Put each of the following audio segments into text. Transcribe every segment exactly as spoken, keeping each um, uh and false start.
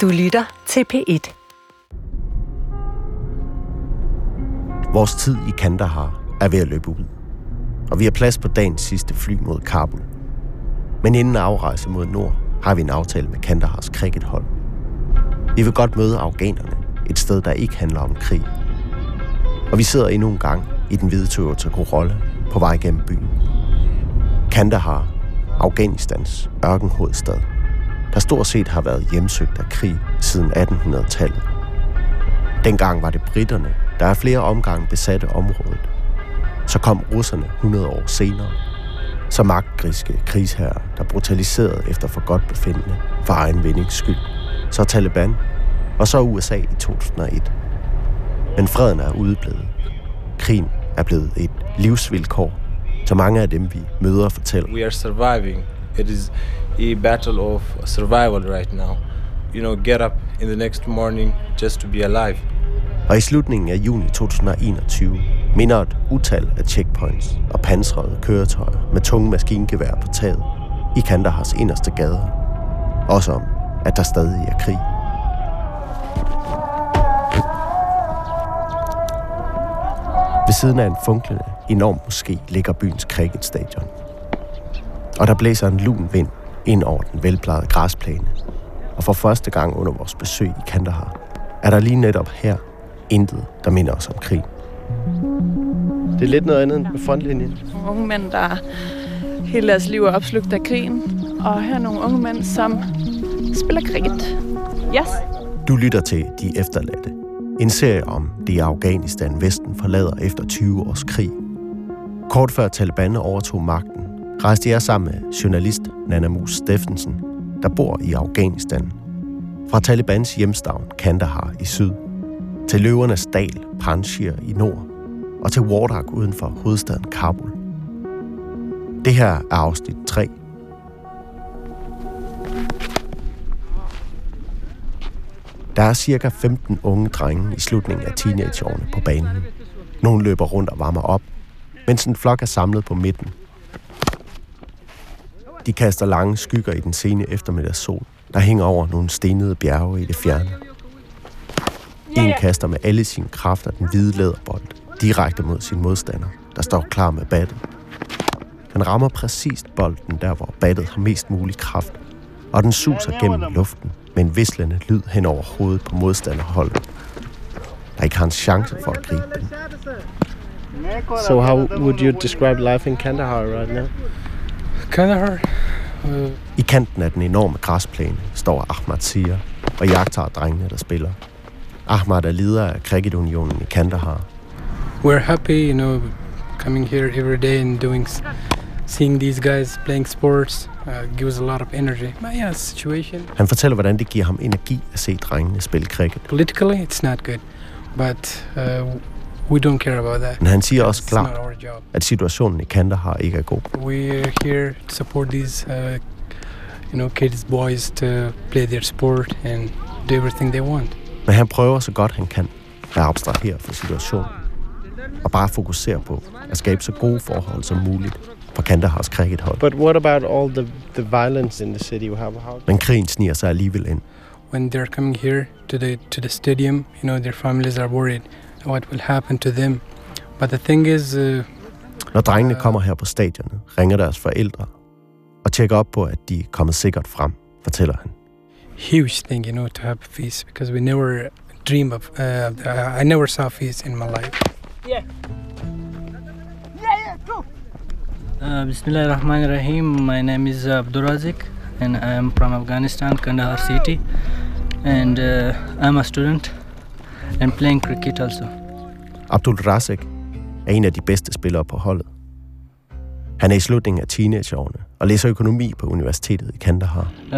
Du lytter til P et. Vores tid i Kandahar er ved at løbe ud, og vi har plads på dagens sidste fly mod Kabul. Men inden afrejse mod nord har vi en aftale med Kandahars crickethold. Vi vil godt møde afghanerne et sted, der ikke handler om krig. Og vi sidder endnu en gang i den hvide Toyota Corolla på vej gennem byen. Kandahar, Afghanistans ørkenhovedstad, der stort set har været hjemsøgt af krig siden attenhundredetallet. Dengang var det briterne, der af flere omgange besatte området. Så kom russerne hundrede år senere, så magtgriske krigsherrer, der brutaliserede efter forgodtbefindende for egen vindings skyld, så Taliban og så U S A i to tusind og et. Men freden er udeblevet. Krigen er blevet et livsvilkår, så mange af dem, vi møder, fortæller. We are surviving. It is a battle of survival right now. You know, get up in the next morning just to be alive. Og i slutningen af juni to tusind og enogtyve minder et utal af checkpoints og pansrede køretøjer med tunge maskingeværer på taget i Kandahars inderste gader. Også om, at der stadig er krig. Ved siden af en funklende enorm moské ligger byens cricketstadion. Og der blæser en lun vind ind over den velplejede græsplæne. Og for første gang under vores besøg i Kandahar, er der lige netop her intet, der minder os om krig. Det er lidt noget andet end på frontlinjen. Nogle unge mænd, der hele deres liv er opslugt af krigen. Og her er nogle unge mænd, som spiller cricket. Yes. Du lytter til De Efterladte. En serie om det Afghanistan, Vesten forlader efter tyve års krig. Kort før Taliban overtog magten, rejste jeg sammen med journalist Nana Mus Steffensen, der bor i Afghanistan. Fra Talibans hjemstavn Kandahar i syd, til løvernes dal Panshir i nord, og til Wardak uden for hovedstaden Kabul. Det her er afsnit tre. Der er cirka femten unge drenge i slutningen af teenageårene på banen. Nogle løber rundt og varmer op, mens en flok er samlet på midten. De kaster lange skygger i den sene eftermiddags sol, der hænger over nogle stenede bjerge i det fjerne. En kaster med alle sine kræfter den hvide læderbold direkte mod sin modstander, der står klar med battet. Han rammer præcist bolden der, hvor battet har mest mulig kraft, og den suser gennem luften med en vislende lyd hen over hovedet på modstanderholdet, der ikke har en chance for at gribe den. So how would you describe life in Kandahar right now? Kandahar? Uh... I kanten af den enorme græsplæne står Ahmad Zahir og jagter drengene, der spiller. Ahmad er leder af cricketunionen i Kandahar. We're happy, you know, coming here every day and doing, seeing these guys playing sports uh, gives a lot of energy. But yeah, situation. Han fortæller, hvordan det giver ham energi at se drengene spille cricket. Politically, it's not good, but uh, we don't care about that. Men han siger også klart, at situationen i Kandahar ikke er god. We are here to support these, uh, you know, kids, boys to play their sport and do everything they want. Men han prøver så godt han kan at abstrahere fra situationen og bare fokusere på at skabe så gode forhold som muligt for Kandahars crickethold. But what about all the the violence in the city? How how? Men krigen sniger sig alligevel ind. When they're coming here to the to the stadium, you know, their families are worried what will happen to them. But the thing is, uh, når drengene kommer her på stadionet, ringer deres forældre og tjekker op på, at de er kommet sikkert frem, fortæller han. Huge thing, you know, to have peace, because we never dream of uh, I never saw peace in my life. Yeah. Yeah, yeah, go. Uh, Bismillahir Rahmanir Rahim. My name is Abdurazik and I am from Afghanistan, Kandahar city, and uh, I'm a student and playing cricket also. Abdurazik er en af de bedste spillere på holdet. Han er i slutningen af teenageårene og læser økonomi på universitetet i Kandahar. Uh,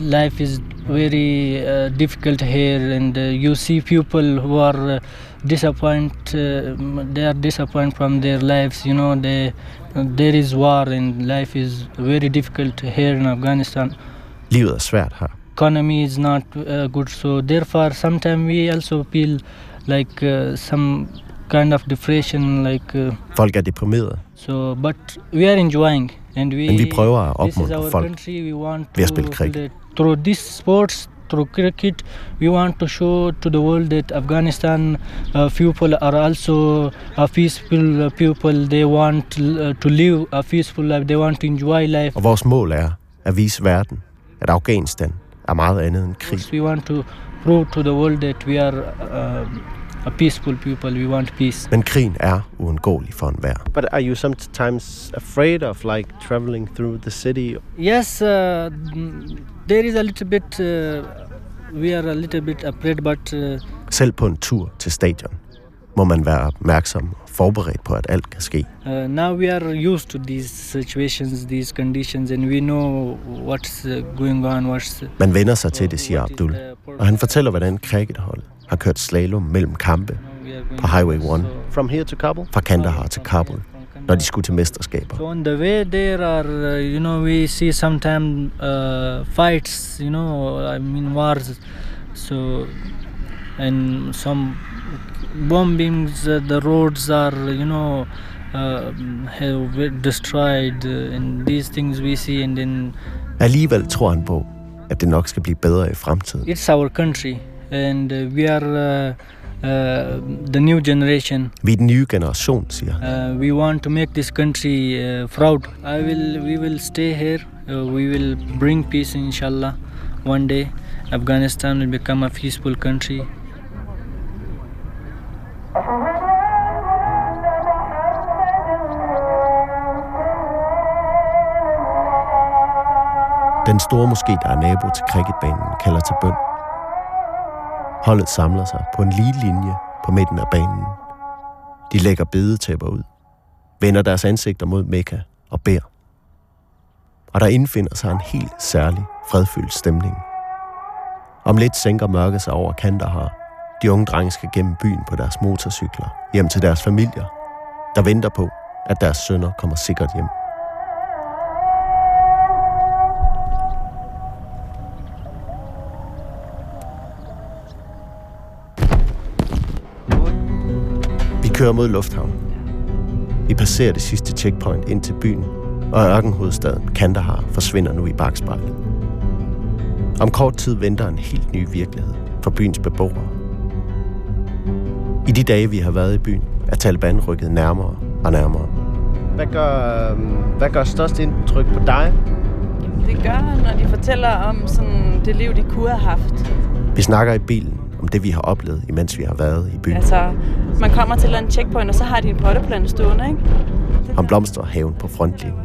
life is very uh, difficult here, and uh, you see people who are uh, disappointed. Uh, they are disappointed from their lives. You know, they, uh, there is war, and life is very difficult here in Afghanistan. Livet er svært her. Economy is not uh, good, so therefore sometimes we also feel like uh, some kind of depression, like. Uh, folk er deprimerede. So, but we are enjoying. And we, Men vi prøver at opmuntre folk country, ved at spille cricket. Through these sports, through cricket, we want to show to the world that Afghanistan uh, people are also a peaceful people. They want to live a peaceful life. They want to enjoy life. Og vores mål er at vise verden, at Afghanistan er meget andet end krig. We want to prove to the world that we are uh, a peaceful people. We want peace. Men krigen er uundgåelig for enhver. But are you sometimes afraid of like traveling through the city? Yes, uh, there is a little bit. Uh, we are a little bit afraid, but. Uh... Selv på en tur til stadion må man være opmærksom og forberedt på, at alt kan ske. Uh, now we are used to these situations, these conditions, and we know what's going on. What's... Man vender sig til det, siger Abdul, og han fortæller, hvordan cricketholdet har kørt slalom mellem kampe på Highway one from here to Kabul, fra Kandahar til Kabul, når de skulle til mesterskaber. So on the way there are, you know, we see sometimes uh, fights, you know, I mean wars, so and some bombings, uh, the roads are, you know, uh, have destroyed, uh, and these things we see, and then. Alligevel tror han på, at det nok skal blive bedre i fremtiden. It's our country, and we are uh, uh, the new generation. Vi er den nye generation, siger han. Uh, we want to make this country uh, proud. I will, we will stay here. Uh, we will bring peace, inshallah. One day, Afghanistan will become a peaceful country. Den store moské, der er nabo til cricketbanen, kalder til bøn. Holdet samler sig på en lige linje på midten af banen. De lægger bedetæpper ud, vender deres ansigter mod Mekka og beder. Og der indfinder sig en helt særlig, fredfyldt stemning. Om lidt sænker mørket sig over Kandahar. De unge drenge skal gennem byen på deres motorcykler, hjem til deres familier, der venter på, at deres sønner kommer sikkert hjem. Kører mod lufthavnen. Vi passerer det sidste checkpoint ind til byen, og ørkenhovedstaden Kandahar forsvinder nu i bakspejlet. Om kort tid venter en helt ny virkelighed for byens beboere. I de dage, vi har været i byen, er Taliban rykket nærmere og nærmere. Hvad gør, hvad gør størst indtryk på dig? Det gør, når de fortæller om sådan det liv, de kunne have haft. Vi snakker i bilen om det, vi har oplevet, imens vi har været i byen. Altså, man kommer til en checkpoint, og så har de en potteplante stående, ikke? Om blomsterhaven på frontlinjen.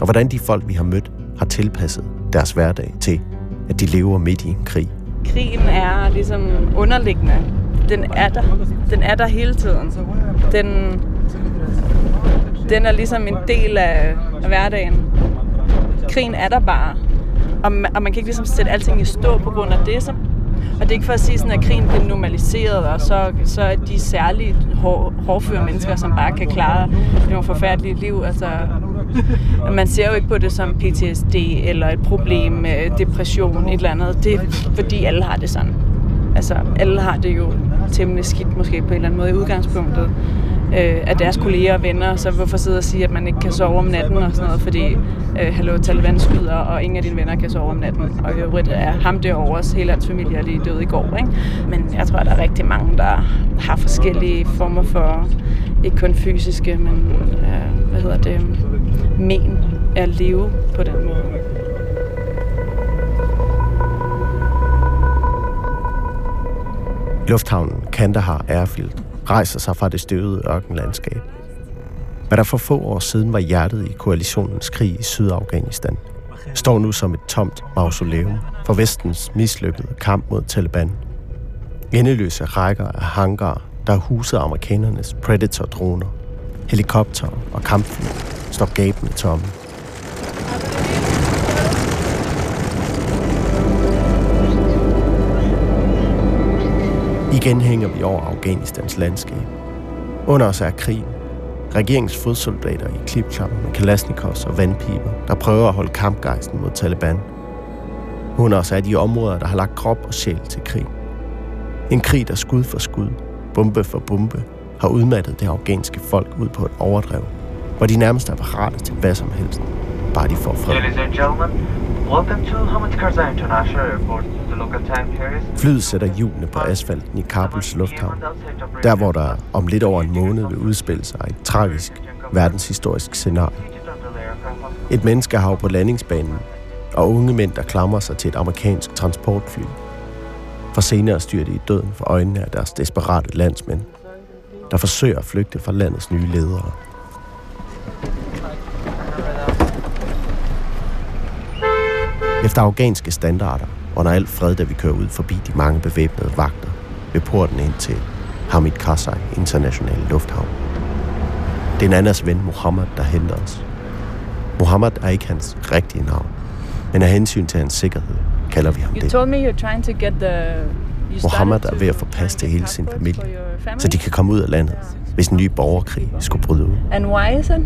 Og hvordan de folk, vi har mødt, har tilpasset deres hverdag til, at de lever midt i en krig. Krigen er ligesom underliggende. Den er der. Den er der hele tiden. Den, den er ligesom en del af hverdagen. Krigen er der bare. Og man, og man kan ikke ligesom sætte alting i stå på grund af det, så. Og det er ikke for at sige, sådan, at krigen bliver normaliseret, og så, så er de særligt hår, hårdføre mennesker, som bare kan klare nogle forfærdelige liv. Altså, man ser jo ikke på det som P T S D eller et problem, depression, et eller andet. Det er fordi alle har det sådan. Altså, alle har det jo temmelig skidt måske på en eller anden måde i udgangspunktet øh, af deres kolleger og venner. Så hvorfor sidde og sige, at man ikke kan sove om natten og sådan noget, fordi øh, hallo, Taliban skyder, og ingen af dine venner kan sove om natten. Og i øvrigt er ham derovre, os hele hans familie er lige døde i går, ikke? Men jeg tror, at der er rigtig mange, der har forskellige former for, ikke kun fysiske, men øh, hvad hedder det, men at leve på den måde. Lufthavnen Kandahar Airfield rejser sig fra det støvede ørkenlandskab. Hvad der for få år siden var hjertet i koalitionens krig i Sydafghanistan, står nu som et tomt mausoleum for vestens mislykkede kamp mod Taliban. Endeløse rækker af hangarer, der husede amerikanernes Predator-droner, helikopter og kampfly, står gabende tomme. Igen hænger vi over Afghanistans landskab. Under os er krigen. Regeringens fodsoldater i Klipcha med kalasnikovs og vandpiber, der prøver at holde kampgejsten mod Taliban. Under os er de områder, der har lagt krop og sjæl til krig. En krig, der skud for skud, bombe for bombe, har udmattet det afghanske folk ud på et overdrev, hvor de nærmest er parate til hvad som helst, bare de får fred. Welcome to Hamid Karzai International Airport. The local time here is... Flyet sætter hjulene på asfalten i Kabuls lufthavn. Der, hvor der om lidt over en måned vil udspille sig et tragisk, verdenshistorisk scenarie. Et menneskehav på landingsbanen, og unge mænd, der klamrer sig til et amerikansk transportfly. For senere styrte i døden for øjnene af deres desperate landsmænd, der forsøger at flygte fra landets nye ledere. Efter afghanske standarder under alt fred, da vi kører ud forbi de mange bevæbnede vagter ved porten ind til Hamid Karzai International Lufthavn. Det er Nanas ven Mohammed, der henter os. Mohammed er ikke hans rigtige navn, men af hensyn til hans sikkerhed kalder vi ham det. Mohammed er ved at få pas til hele sin familie, så de kan komme ud af landet, hvis en ny borgerkrig skulle bryde ud. And why is it?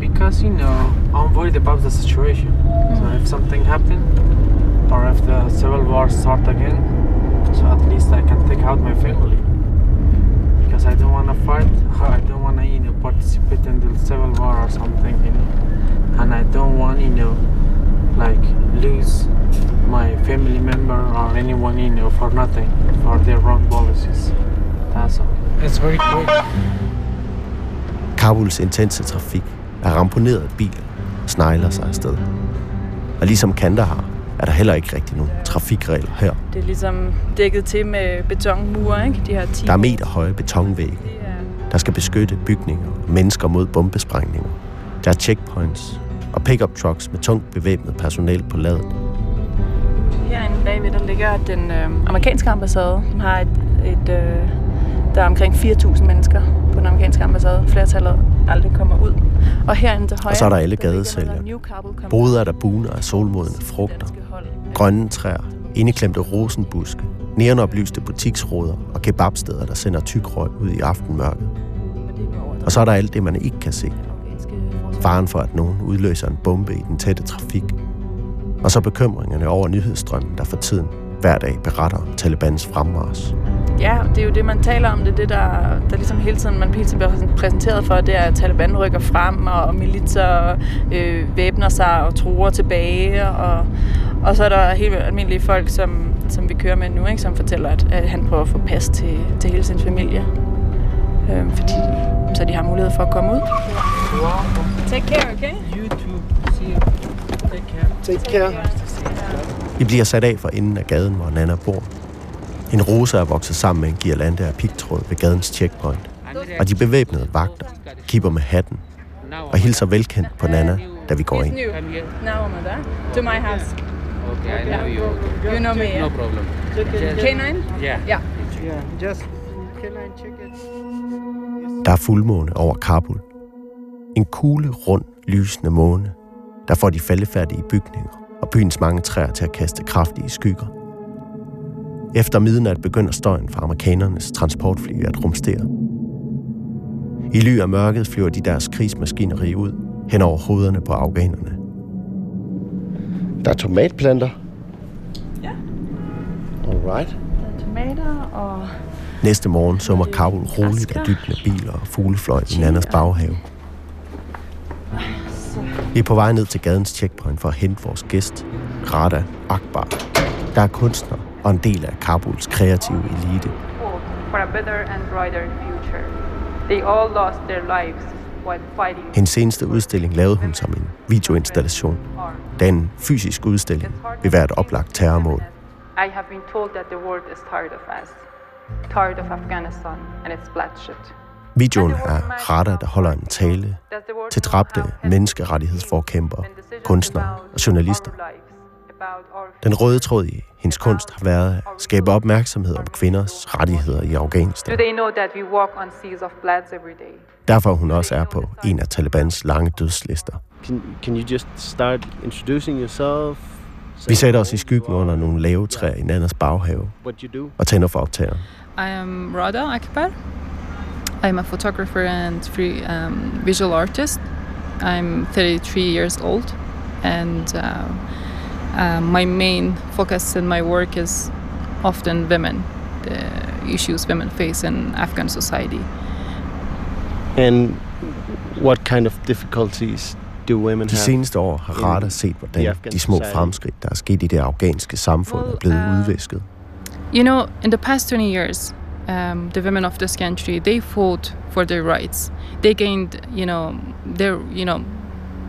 Because you know, I'm worried about the situation. So if something happened, or if the civil war starts again, so at least I can take out my family. Because I don't want to fight. I don't want to, you know, participate in the civil war or something, you know. And I don't want, you know, like lose my family member or anyone, you know, for nothing, for their wrong policies. That's all. It's very quick. Kabuls intense trafik er ramponeret af biler, snegler sig afsted. Og ligesom Kandahar er der heller ikke rigtig nogen trafikregler her. Det er ligesom dækket til med betonmure, ikke? De her ti... Der er meterhøje betonvægge, der skal beskytte bygninger og mennesker mod bombesprængninger. Der er checkpoints og pickup trucks med tungt bevæbnet personel på ladet. Herinde bagved, der ligger den øh, amerikanske ambassade, som har et... et øh, der er omkring fire tusind mennesker på den amerikanske ambassade. Flertallet aldrig kommer ud. Og herinde til højre... Og så er der alle gadesælgerne. Boder, der buner af solmodende frugter, grønne træer, indeklemte rosenbuske, neonoplyste butiksruder og kebabsteder, der sender tyk røg ud i aftenmørket. Og så er der alt det, man ikke kan se. Faren for, at nogen udløser en bombe i den tætte trafik. Og så bekymringerne over nyhedsstrømmen, der for tiden hver dag beretter om Talibans fremmarsch. Ja, det er jo det, man taler om. Det er det, der, der ligesom hele tiden, man hele tiden bliver præsenteret for, det er, at Taliban rykker frem, og militser øh, væbner sig og truer tilbage. Og, og så er der helt almindelige folk, som, som vi kører med nu, ikke, som fortæller, at, at han prøver at få pas til, til hele sin familie. Øh, fordi, så de har mulighed for at komme ud. Take care, okay? You too. See you. Take care. Take care. Vi bliver sat af for enden af gaden, hvor Nana bor. En rose er vokset sammen med en girlande af pigtråd ved gadens checkpoint. Og de bevæbnede vagter kipper med hatten og hilser velkendt på Nana, da vi går ind. Der er fuldmåne over Kabul. En kugle, rund, lysende måne, der får de faldefærdige bygninger og byens mange træer til at kaste kraftige skygger. Efter midnat begynder støjen fra amerikanernes transportfly at rumstere. I ly af mørket flyver de deres krigsmaskineri ud hen over hovederne på afghanerne. Der er tomatplanter. Ja. Alright. Der er tomater og... Næste morgen summer Kabul roligt af dybt med biler og fuglefløj i Nanas baghave. Vi er på vej ned til gadens checkpoint for at hente vores gæst, Rada Akbar, der er kunstner og en del af Kabuls kreative elite. Hendes seneste udstilling lavede hun som en videoinstallation, da en fysisk udstilling vil være et oplagt terrormål. Videoen er Rada, der holder en tale til dræbte menneskerettighedsforkæmpere, kunstnere og journalister. Den røde tråd i hendes kunst har været at skabe opmærksomhed om kvinders rettigheder i Afghanistan. Derfor hun også er på en af Talibans lange dødslister. Vi sætter os i skyggen under nogle lave træer i Nanas baghave og tænder for optageren. I am Rada Akbar. I am a photographer and free, um, visual artist. I'm thirty-three years old and uh, Uh, my main focus in my work is often women, the issues women face in Afghan society. And what kind of difficulties De seneste år har Rada set, hvordan de små fremskridt, der er sket i det afghanske samfund, er blevet udvisket. You know, in the past twenty years, um, the women of this country, they fought for their rights. They gained, you know, their, you know,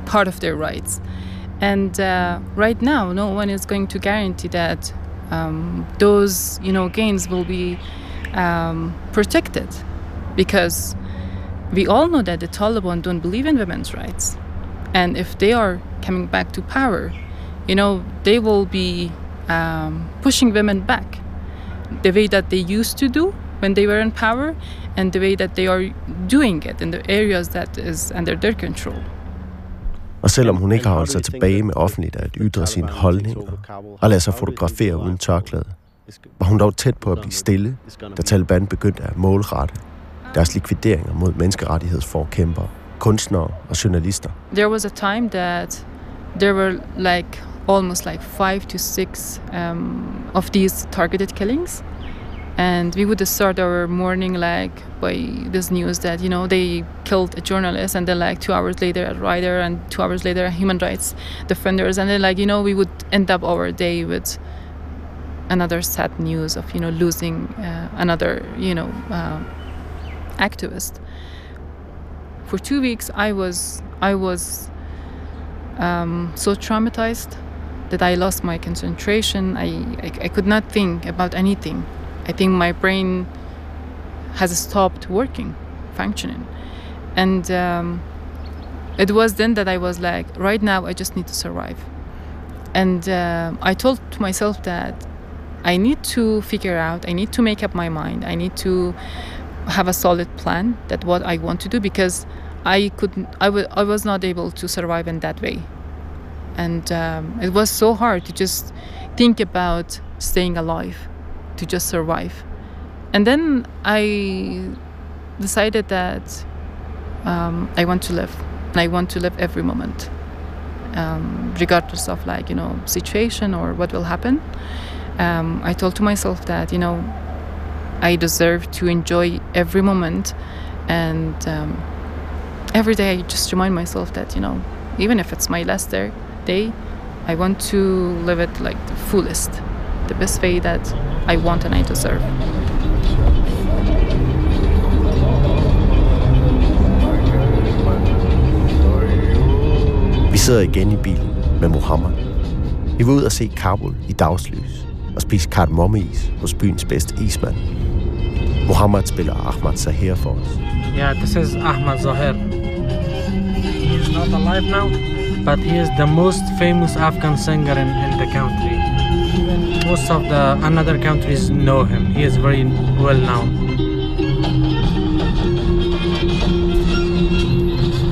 part of their rights. And uh, right now, no one is going to guarantee that um, those, you know, gains will be um, protected, because we all know that the Taliban don't believe in women's rights. And if they are coming back to power, you know, they will be um, pushing women back the way that they used to do when they were in power, and the way that they are doing it in the areas that is under their control. Og selvom hun ikke har holdt sig tilbage med offentligt at ytre sine holdninger og lade sig fotografere uden tørklæde, var hun dog tæt på at blive stille, da Taliban begyndte at målrette deres likvideringer mod menneskerettighedsforkæmpere, kunstnere og journalister. There was a time that there were like almost like five to six um, of these targeted killings, and we would start our morning like by this news that, you know, they killed a journalist, and then like two hours later a writer, and two hours later human rights defenders, and then like, you know, we would end up our day with another sad news of, you know, losing uh, another, you know, uh, activist. For two weeks, I was I was um, so traumatized that I lost my concentration. I, I I could not think about anything. I think my brain has stopped working, functioning, and um, it was then that I was like, right now I just need to survive. And uh, I told myself that I need to figure out. I need to make up my mind. I need to have a solid plan that what I want to do, because I couldn't, I, w- I was not able to survive in that way. And um, it was so hard to just think about staying alive, to just survive. And then I decided that um, I want to live. And I want to live every moment, um, regardless of like, you know, situation or what will happen. Um, I told to myself that, you know, I deserve to enjoy every moment, and um, every day I just remind myself that, you know, even if it's my last day, I want to live it like the fullest, the best way that I want and I deserve. Vi sidder igen i bilen med Mohammed. Vi var ud og se Kabul i dagslys og spise kardemommeis hos byens bedste ismand. Mohammed spiller Ahmad Zahir for os. Yeah, this is Ahmad Zahir. He is not alive now, but he is the most famous Afghan singer in, in the country. Most of the another countries know him. He is very well known.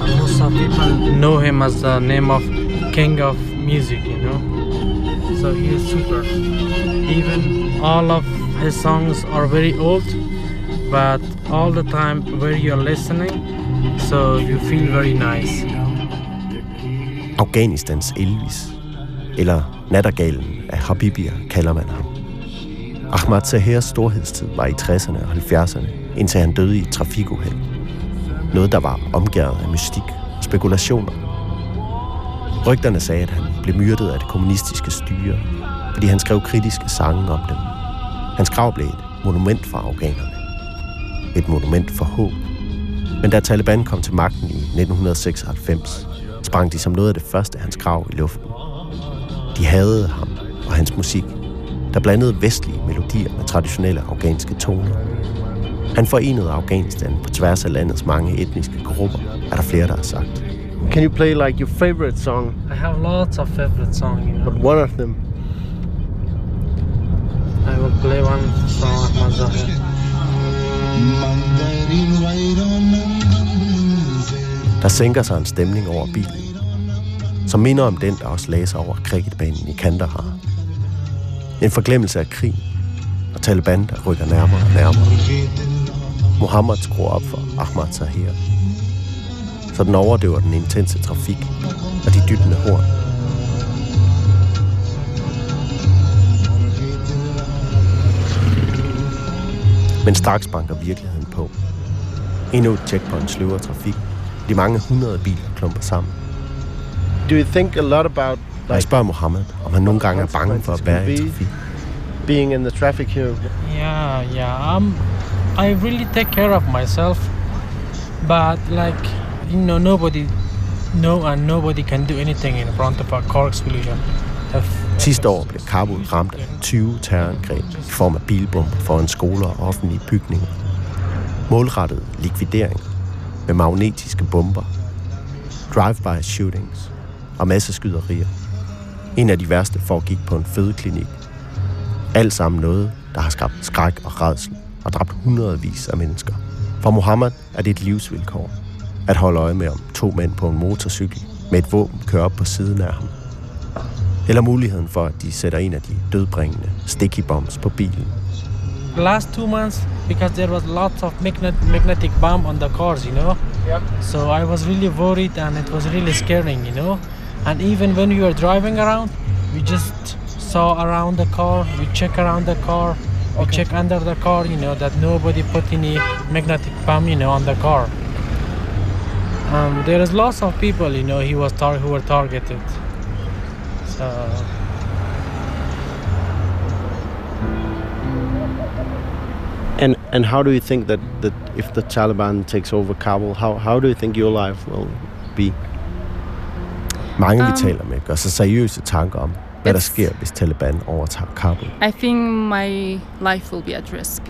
And most of people know him as the name of king of music, you know. So he is super. Even all of his songs are very old, but all the time where you're listening, so you feel very nice. Afghanistans Elvis, eller nattergalen af Habibia, kalder man ham. Ahmad Zahirs storhedstid var i tresserne og halvfjerdserne, indtil han døde i et trafikuheld. Noget, der var omgærdet af mystik og spekulationer. Rygterne sagde, at han blev myrdet af det kommunistiske styre, fordi han skrev kritiske sange om dem. Hans grav blev et monument for afghanerne. Et monument for håb. Men da Taliban kom til magten i nitten seksoghalvfems, sprang de som noget af det første hans grav i luften. De hadede ham og hans musik, der blandede vestlige melodier med traditionelle afghanske toner. Han forenede Afghanistan på tværs af landets mange etniske grupper, er der flere, der har sagt. Can you play like your favorite song? I have lots of favorite songs, you know. But one of them? I will play one from Ahmad Zahir. Der sænker sig en stemning over bilen, som minder om den, der også lagde sig over cricketbanen i Kandahar. En forglemmelse af krig og Taliban, der rykker nærmere og nærmere. Mohammed skruer op for Ahmad Zahir, så den overdøver den intense trafik og de dyttende horn. Men straks banker virkeligheden på. Endnu et checkpoint sløver trafik. De mange hundrede biler klumper sammen. Do you think a lot about like, jeg spørger Mohammed, om han nogle gange er bange for at være i trafik. Being in the traffic here. Yeah, yeah. I'm, I really take care of myself, but like you know, nobody, no, and nobody can do anything in front of a car explosion. Sidste år blev Kabul ramt af tyve terrorangreb i form af bilbomber foran skoler og offentlige bygninger. Målrettet likvidering med magnetiske bomber, drive-by shootings og masseskyderier. En af de værste foregik på en fødeklinik. Alt sammen noget, der har skabt skræk og rædsel og dræbt hundredvis af mennesker. For Mohammed er det et livsvilkår at holde øje med, om to mænd på en motorcykel med et våben kører op på siden af ham. Eller muligheden for, at de sætter en af de dødbringende sticky bombs på bilen. The last two months, because there was lots of magnetic bomb on the cars, you know. Yep. So I was really worried and it was really scaring, you know. And even when we were driving around, we just saw around the car, we check around the car, we okay. check under the car, you know, that nobody put any magnetic bomb, you know, on the car. Um, there is lots of people, you know, he was tar- who were targeted. So... And and how do you think that, that if the Taliban takes over Kabul, how how do you think your life will be? Mange um, vi taler med gør sig seriøse tanker om, hvad der sker, hvis Taliban overtager Kabul. I think my life will be at risk.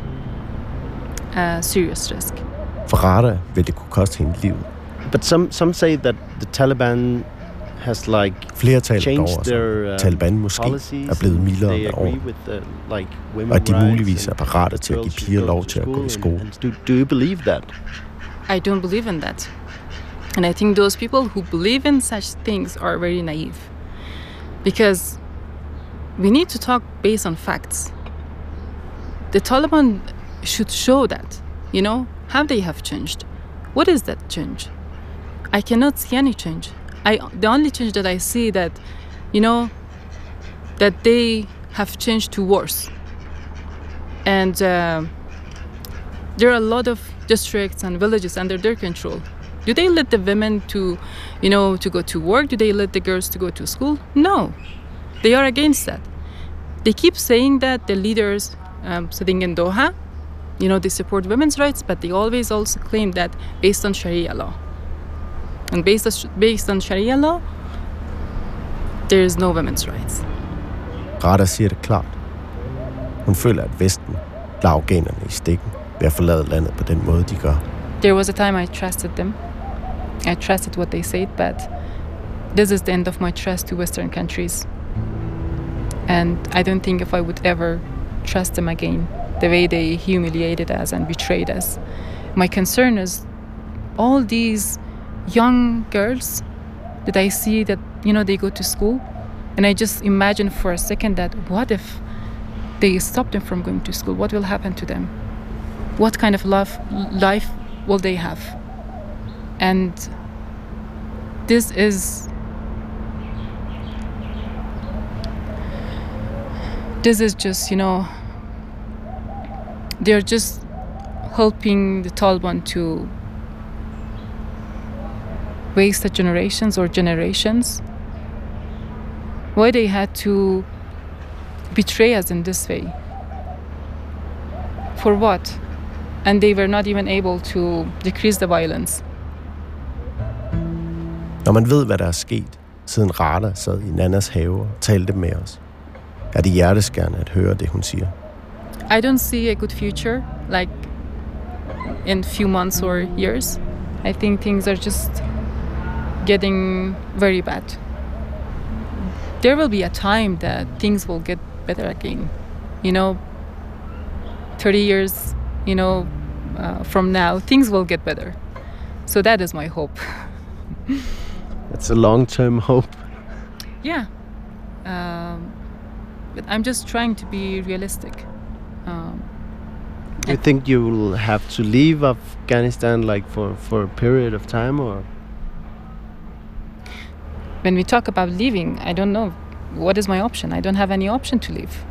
A serious risk. For Rada vil det kunne koste hende livet. But some some say that the Taliban has like flere taler over, their, uh, Taliban måske er blevet mildere med årene, like, og at de muligvis er parate til at give piger lov til at gå i skole. And, and do, do you believe that? I don't believe in that. And I think those people who believe in such things are very naive. Because we need to talk based on facts. The Taliban should show that, you know, how they have changed. What is that change? I cannot see any change. I, the only change that I see that, you know, that they have changed to worse. And uh, there are a lot of districts and villages under their control. Do they let the women to, you know, to go to work? Do they let the girls to go to school? No, they are against that. They keep saying that the leaders um, sitting in Doha, you know, they support women's rights, but they always also claim that based on Sharia law. And based on, based on Sharia law, there is no women's rights. Rada siger det klart. Hun føler, at Vesten lader afghanerne i stikken ved at forlade landet på den måde, de gør. There was a time I trusted them. I trusted what they said, but this is the end of my trust to Western countries. And I don't think if I would ever trust them again, the way they humiliated us and betrayed us. My concern is all these young girls that I see that, you know, they go to school, and I just imagine for a second that what if they stop them from going to school? What will happen to them? What kind of love, life will they have? And this is this is just, you know, they're just helping the Taliban to waste the generations or generations. Why they had to betray us in this way? For what? And they were not even able to decrease the violence. Når man ved, hvad der er sket, siden Rada sad i Nanas have og talte med os, er det hjerteskærende at høre det, hun siger. I don't see a good future, like in few months or years. I think things are just getting very bad. There will be a time that things will get better again. You know, thirty years, you know, uh, from now, things will get better. So that is my hope. It's a long-term hope. Yeah. Um, but I'm just trying to be realistic. Um, Do you think you will have to leave Afghanistan like for, for a period of time or...? When we talk about leaving, I don't know what is my option. I don't have any option to leave.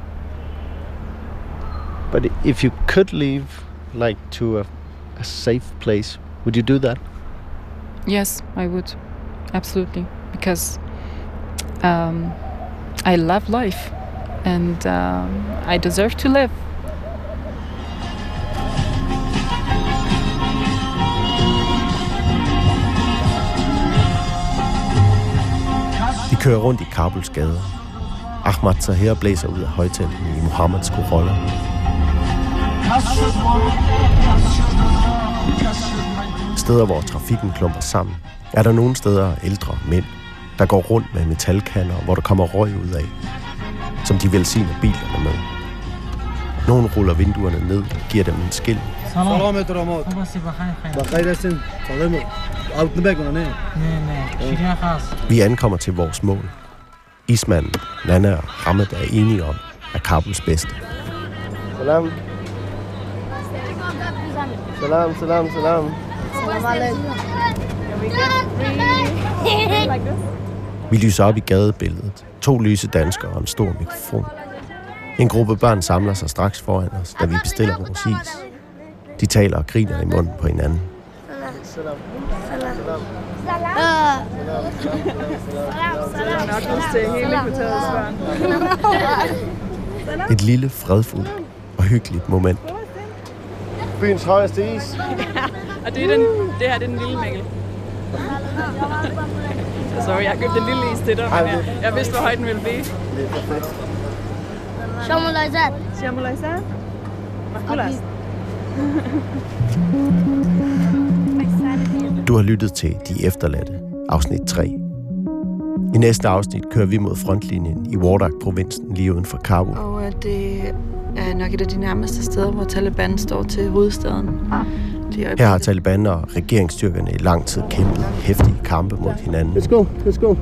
But if you could leave, like to a, a safe place, would you do that? Yes, I would, absolutely, because um, I love life and um, I deserve to live. De kører rundt i Kabuls gader. Ahmad Zahir blæser ud af højttalerne i Mohammeds koroller. Steder, hvor trafikken klumper sammen, er der nogle steder ældre mænd, der går rundt med metalkander, hvor der kommer røg ud af, som de velsigner bilerne med. Nogle ruller vinduerne ned og giver dem en skilm. Vi ankommer til vores mål. Ismanden, Nana og Hamid er enige om, at Kabuls bedste. Salam. Salam, salam, salam. Vi lyser op i gadebilledet. To lyse danskere og en stor mikrofon. En gruppe børn samler sig straks foran os, da vi bestiller vores is. De taler og griner i munden på hinanden. Et lille, fredfuldt og hyggeligt moment. Byens højeste is. Ja, og det, er den, det her det er den lille mængel. Sorry, jeg har købt den lille is til dig, men jeg, jeg vidste, hvor høj den ville blive. Shamulaizat. Shamulaizat. Makulas. Du har lyttet til De Efterladte, afsnit tre. I næste afsnit kører vi mod frontlinjen i Wardak-provinsen lige uden for Kabul. Og det er nok et af de nærmeste steder, hvor Taliban står til hovedstaden. Her har Taliban og regeringsstyrkerne i lang tid kæmpet heftige kampe mod hinanden. Let's go, let's go.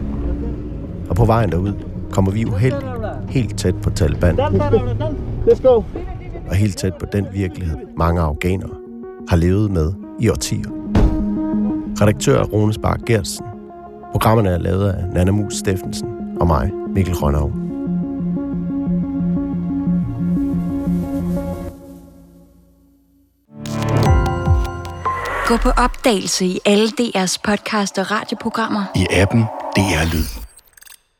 Og på vejen derud kommer vi uheldigt helt tæt på Taliban. Let's go. Og helt tæt på den virkelighed, mange afghanere har levet med i årtier. Redaktør Rune Spark Gertsen. Programmerne er lavet af Nana Mus Steffensen og mig, Mikkel Rønnerov. Gå på opdagelse i alle D R's podcast og radioprogrammer. I appen D R Lyd.